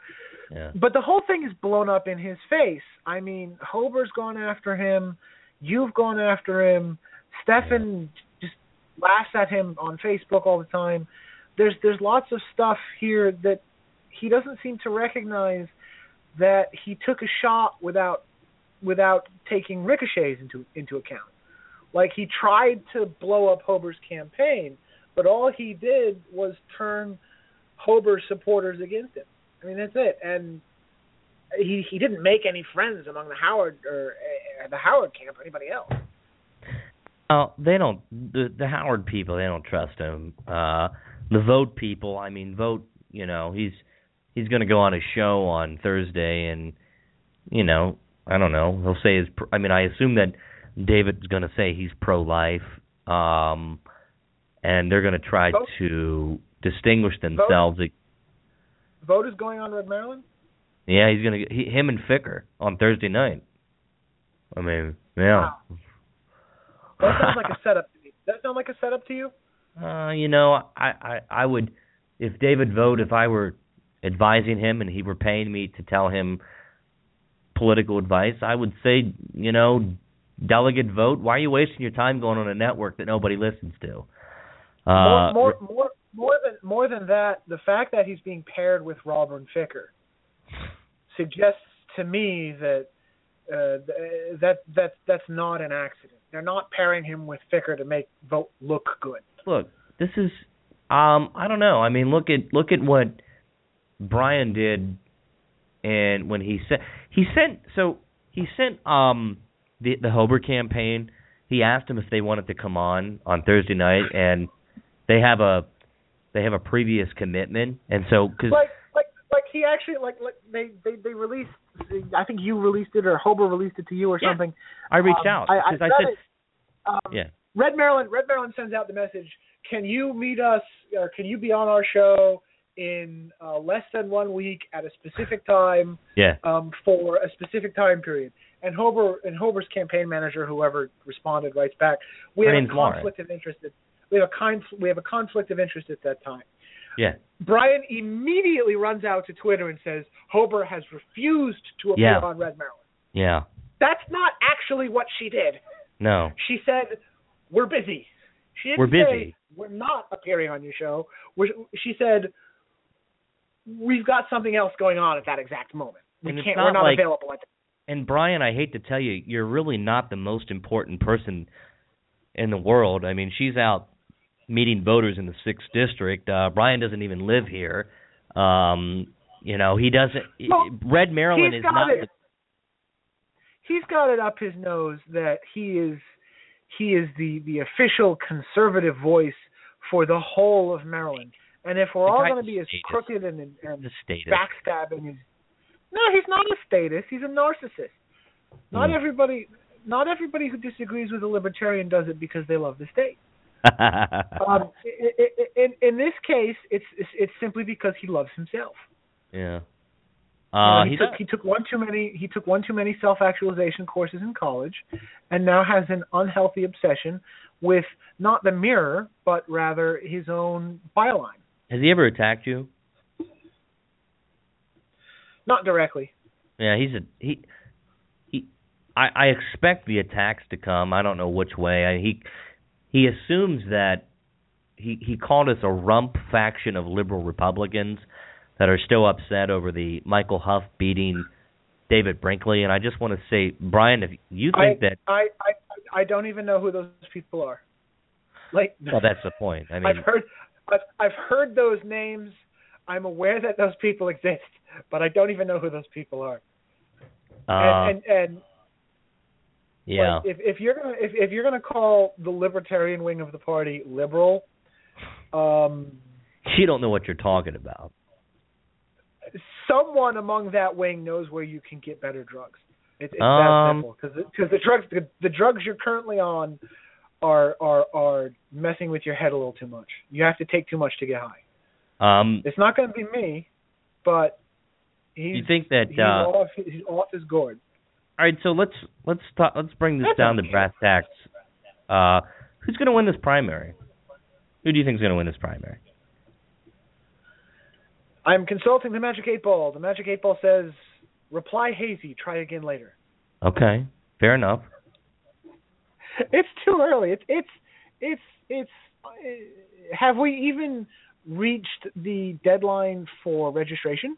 Yeah. But the whole thing is blown up in his face. I mean, Hober's gone after him. You've gone after him. Stefan just laughs at him on Facebook all the time. There's lots of stuff here that he doesn't seem to recognize, that he took a shot without taking ricochets into account. Like, he tried to blow up Hober's campaign, but all he did was turn Hober's supporters against him. I mean, that's it. And he didn't make any friends among the Howard or the Howard camp or anybody else. Oh, they don't. The Howard people, they don't trust him. The Vogt people, I mean, Vogt, you know, he's going to go on a show on Thursday, and, you know, I don't know. He'll say his. I mean, I assume that David's going to say he's pro-life, and they're going to try to distinguish themselves. Vogt is going on Red Maryland? Yeah, he's going to him and Ficker on Thursday night. I mean, yeah. Wow. That sounds like a setup to me. Does that sound like a setup to you? You know, I would, if David Vogt, if I were advising him and he were paying me to tell him political advice, I would say, you know, Delegate Vogt, why are you wasting your time going on a network that nobody listens to? More than that, the fact that he's being paired with Robin Ficker suggests to me that that's not an accident. They're not pairing him with Ficker to make Vogt look good. Look, this is I don't know. I mean, look at what Brian did, and when he sent the Hoeber campaign. He asked them if they wanted to come on Thursday night, and they have a previous commitment, and so because like he actually like they released. I think you released it, or Hoeber released it to you, or something. I reached out because I said, Red Maryland sends out the message. Can you meet us, or can you be on our show in less than 1 week at a specific time? Yeah. For a specific time period. And Hober's campaign manager, whoever responded, writes back, we have a conflict of interest at that time. Yeah. Brian immediately runs out to Twitter and says Hoeber has refused to appear on Red Maryland. Yeah. That's not actually what she did. No. She said, "We're busy." She didn't say we're not appearing on your show. She said, "We've got something else going on at that exact moment. We're not available at that." And Brian, I hate to tell you, you're really not the most important person in the world. I mean, she's out meeting voters in the 6th District. Brian doesn't even live here. You know, he doesn't. Well, Red Maryland is not. He's got it up his nose that he is the official conservative voice for the whole of Maryland. And if we're all going to be as crooked and backstabbing as. No, he's not a statist. He's a narcissist. Not everybody who disagrees with a libertarian does it because they love the state. In this case, it's simply because he loves himself. Yeah. He took one too many self-actualization courses in college, and now has an unhealthy obsession with not the mirror, but rather his own byline. Has he ever attacked you? Not directly. Yeah, I expect the attacks to come. I don't know which way. He assumes that he called us a rump faction of liberal Republicans that are still upset over the Michael Huff beating David Brinkley. And I just want to say, Brian, if you think I don't even know who those people are. Like, well, that's the point. I mean, I've heard those names. I'm aware that those people exist, but I don't even know who those people are. Yeah. Like, if you're gonna call the libertarian wing of the party liberal, you don't know what you're talking about. Someone among that wing knows where you can get better drugs. It's that simple, because the drugs you're currently on are messing with your head a little too much. You have to take too much to get high. It's not going to be me, but he's off his gourd. All right, so let's bring this down to brass tacks. Who's going to win this primary? Who do you think is going to win this primary? I'm consulting the Magic 8-Ball. The Magic 8-Ball says, reply hazy, try again later. Okay, fair enough. It's too early. Have we even reached the deadline for registration?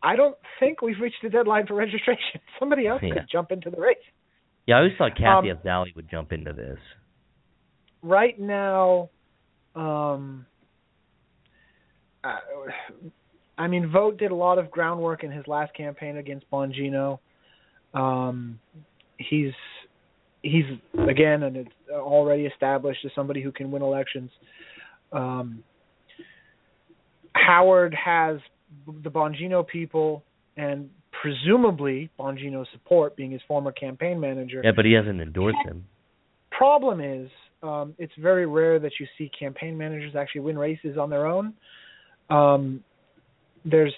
I don't think we've reached the deadline for registration. Somebody else could jump into the race. Yeah, I always thought Kathy Azali would jump into this. Right now, I mean, Vogt did a lot of groundwork in his last campaign against Bongino. He's again, and it's already established as somebody who can win elections. Howard has the Bongino people and presumably Bongino's support, being his former campaign manager. Yeah, but he hasn't endorsed him. Problem is, it's very rare that you see campaign managers actually win races on their own. There's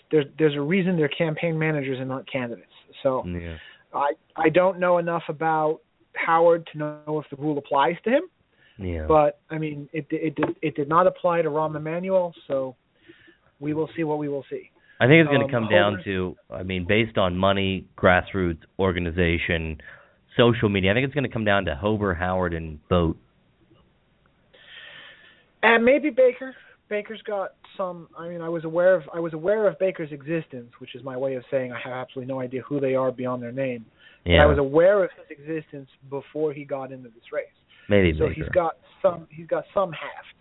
a reason they're campaign managers and not candidates. So yeah. I don't know enough about Howard to know if the rule applies to him. Yeah. But I mean, it did not apply to Rahm Emanuel, so we will see what we will see. I think it's going to come down to, I mean, based on money, grassroots organization, social media. I think it's going to come down to Hoeber, Howard, and Vogt. And maybe Baker. Baker's got some. I mean, I was aware of Baker's existence, which is my way of saying I have absolutely no idea who they are beyond their name. Yeah. I was aware of his existence before he got into this race. Maybe so. Baker. He's got some heft.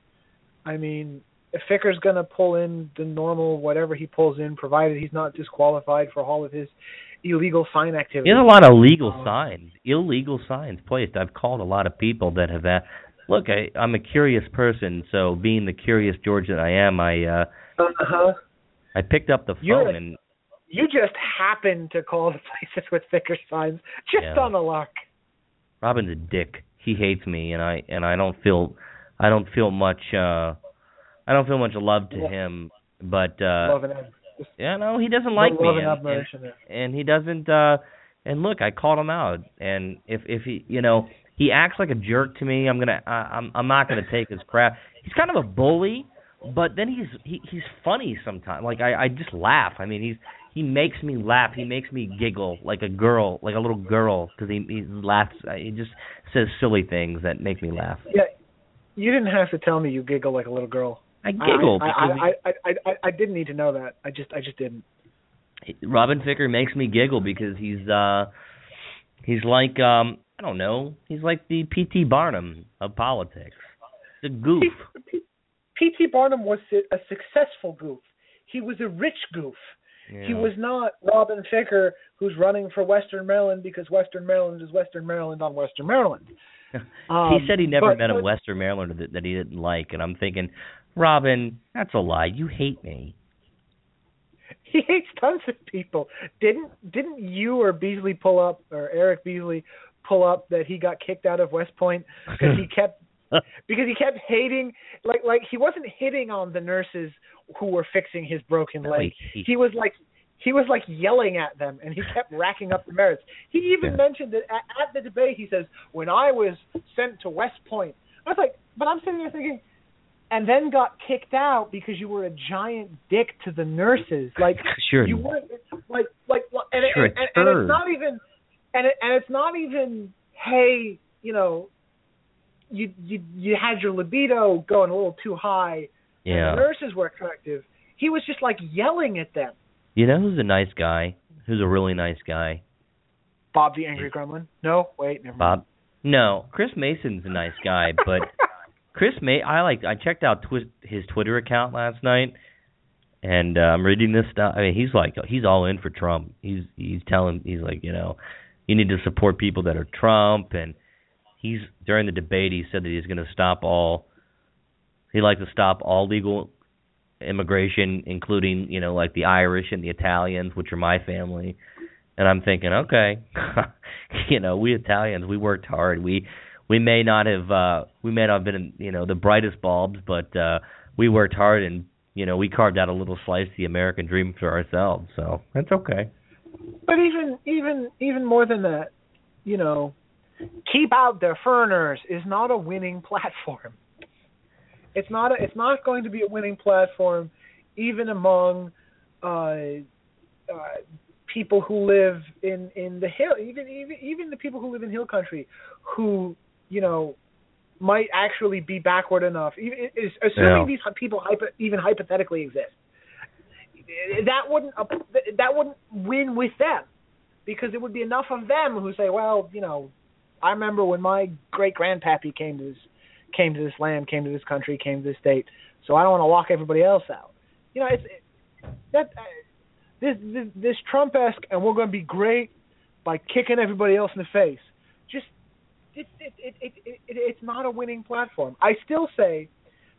I mean, if Ficker's going to pull in the normal whatever he pulls in, provided he's not disqualified for all of his illegal sign activity. There's a lot of legal signs, illegal signs placed. I've called a lot of people that have asked. Look, I'm a curious person, so being the curious George that I am, I picked up the phone and you just happened to call the places with Ficker signs on the luck. Robin's a dick. He hates me, and I don't feel much love to him. But he doesn't like me, and he doesn't. And look, I called him out, and if he, you know. He acts like a jerk to me. I'm not gonna take his crap. He's kind of a bully, but then he's funny sometimes. Like I just laugh. I mean, he makes me laugh. He makes me giggle like a girl, like a little girl, because he laughs. He just says silly things that make me laugh. Yeah, you didn't have to tell me you giggle like a little girl. I giggle. I didn't need to know that. I just didn't. Robin Ficker makes me giggle because he's like I don't know. He's like the P. T. Barnum of politics. The goof. P. T. Barnum was a successful goof. He was a rich goof. Yeah. He was not Robin Ficker, who's running for Western Maryland because Western Maryland is Western Maryland on Western Maryland. He said he never met a Western Marylander that he didn't like, and I'm thinking, Robin, that's a lie. You hate me. He hates tons of people. Didn't you or Beasley pull up, or Eric Beasley pull up that he got kicked out of West Point because he kept hating, like he wasn't hitting on the nurses who were fixing his broken leg. He was like yelling at them, and he kept racking up the merits. He even mentioned that at the debate, he says, when I was sent to West Point, I was like, but I'm sitting there thinking, and then got kicked out because you were a giant dick to the nurses. Like sure. You weren't and it's not even. And it's not even, hey, you know, you had your libido going a little too high. Yeah. And the nurses were attractive. He was just like yelling at them. You know who's a nice guy? Who's a really nice guy? Bob the Angry Gremlin? No, wait, never mind. Bob? No, Chris Mason's a nice guy, but I checked out his Twitter account last night. And I'm reading this stuff. I mean, he's all in for Trump. He's like, you know, you need to support people that are Trump. And he's during the debate, he said that he's going to stop all legal immigration, including, you know, like the Irish and the Italians, which are my family. And I'm thinking, okay, you know, we Italians, we worked hard. We may not have been, you know, the brightest bulbs, but we worked hard and. You know, we carved out a little slice of the American dream for ourselves, so that's okay. But even more than that, you know, keep out the furners is not a winning platform. It's not going to be a winning platform, even among people who live in the hill, even the people who live in hill country, who, you know, might actually be backward enough, assuming these people even hypothetically exist. That wouldn't win with them, because it would be enough of them who say, well, you know, I remember when my great-grandpappy came to this country, came to this state, so I don't want to lock everybody else out. You know, this Trump-esque, and we're going to be great by kicking everybody else in the face. Just it's not a winning platform. I still say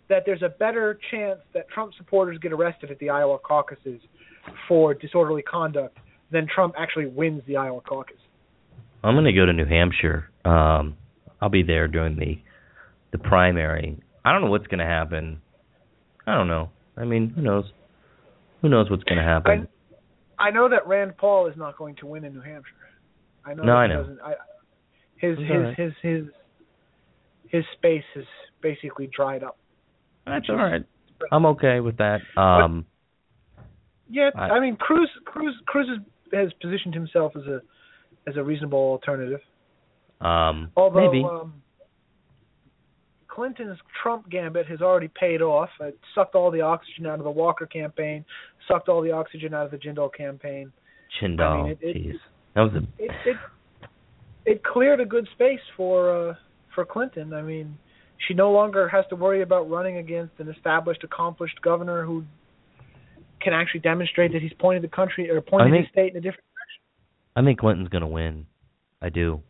that there's a better chance that Trump supporters get arrested at the Iowa caucuses for disorderly conduct than Trump actually wins the Iowa caucus. I'm going to go to New Hampshire. I'll be there during the primary. I don't know what's going to happen. I don't know. I mean, who knows? Who knows what's going to happen? I know that Rand Paul is not going to win in New Hampshire. I know. No, I know. His space is basically dried up. That's all right. I'm okay with that. Cruz has positioned himself as a reasonable alternative. Although, maybe. Clinton's Trump gambit has already paid off. It sucked all the oxygen out of the Walker campaign, sucked all the oxygen out of the Jindal campaign. Jindal, jeez. That was it cleared a good space for Clinton. I mean, she no longer has to worry about running against an established, accomplished governor who can actually demonstrate that he's pointed the country or pointed the state in a different direction. I think Clinton's going to win. I do.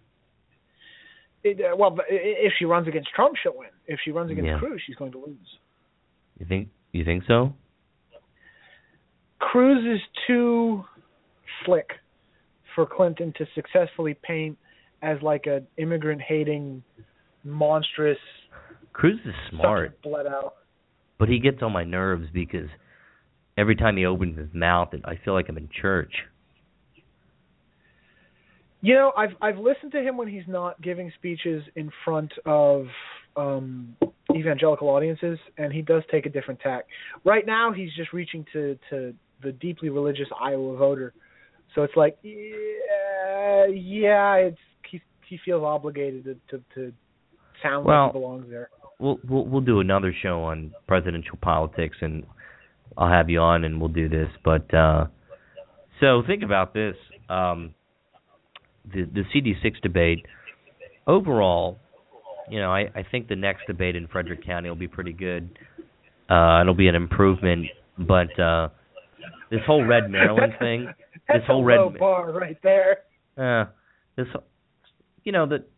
Well, if she runs against Trump, she'll win. If she runs against Cruz, she's going to lose. You think so? Cruz is too slick for Clinton to successfully paint as like an immigrant-hating, monstrous. Cruz is smart, bled out. But he gets on my nerves because every time he opens his mouth, I feel like I'm in church. You know, I've listened to him when he's not giving speeches in front of evangelical audiences, and he does take a different tack. Right now, he's just reaching to the deeply religious Iowa voter, so it's like, he feels obligated to sound like he belongs there. We'll do another show on presidential politics, and I'll have you on, and we'll do this. But so think about this. The CD6 debate, overall, you know, I think the next debate in Frederick County will be pretty good. It'll be an improvement, but this whole Red Maryland thing, that's this whole a low bar right there. The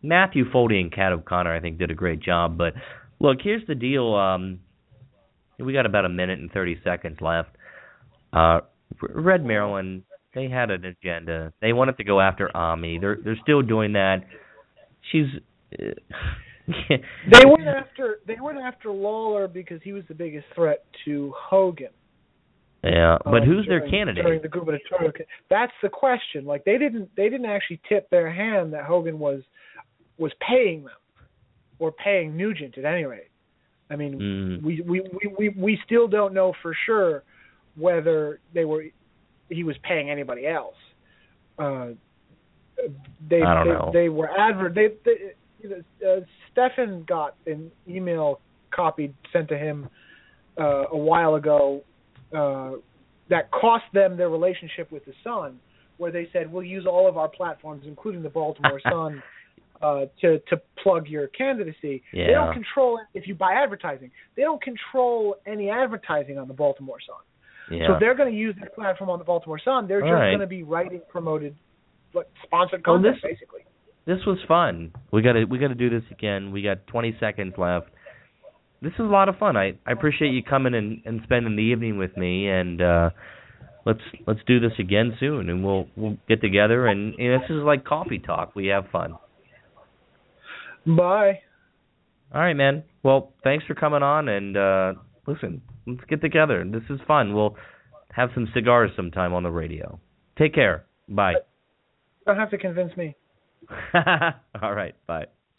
Matthew Foley and Kat O'Connor, I think, did a great job. But look, here's the deal. We got about a minute and 30 seconds left. Red Maryland. They had an agenda. They wanted to go after Amie. They're still doing that. She's. They went after Lawler because he was the biggest threat to Hogan. Yeah, but who's their candidate? During the gubernatorial, that's the question. Like they didn't actually tip their hand that Hogan was paying them, or paying Nugent at any rate. I mean, we still don't know for sure whether they were. He was paying anybody else. I don't know. They were advertising. Stefan got an email copied sent to him a while ago that cost them their relationship with the Sun, where they said, "We'll use all of our platforms, including the Baltimore Sun, to plug your candidacy." Yeah. They don't control it if you buy advertising. They don't control any advertising on the Baltimore Sun. Yeah. So they're going to use this platform on the Baltimore Sun. They're going to be writing, promoted, sponsored content, basically. This was fun. We got to do this again. We got 20 seconds left. This was a lot of fun. I appreciate you coming and spending the evening with me. And let's do this again soon. And we'll get together. And this is like coffee talk. We have fun. Bye. All right, man. Well, thanks for coming on. And listen. Let's get together. This is fun. We'll have some cigars sometime on the radio. Take care. Bye. You don't have to convince me. All right. Bye.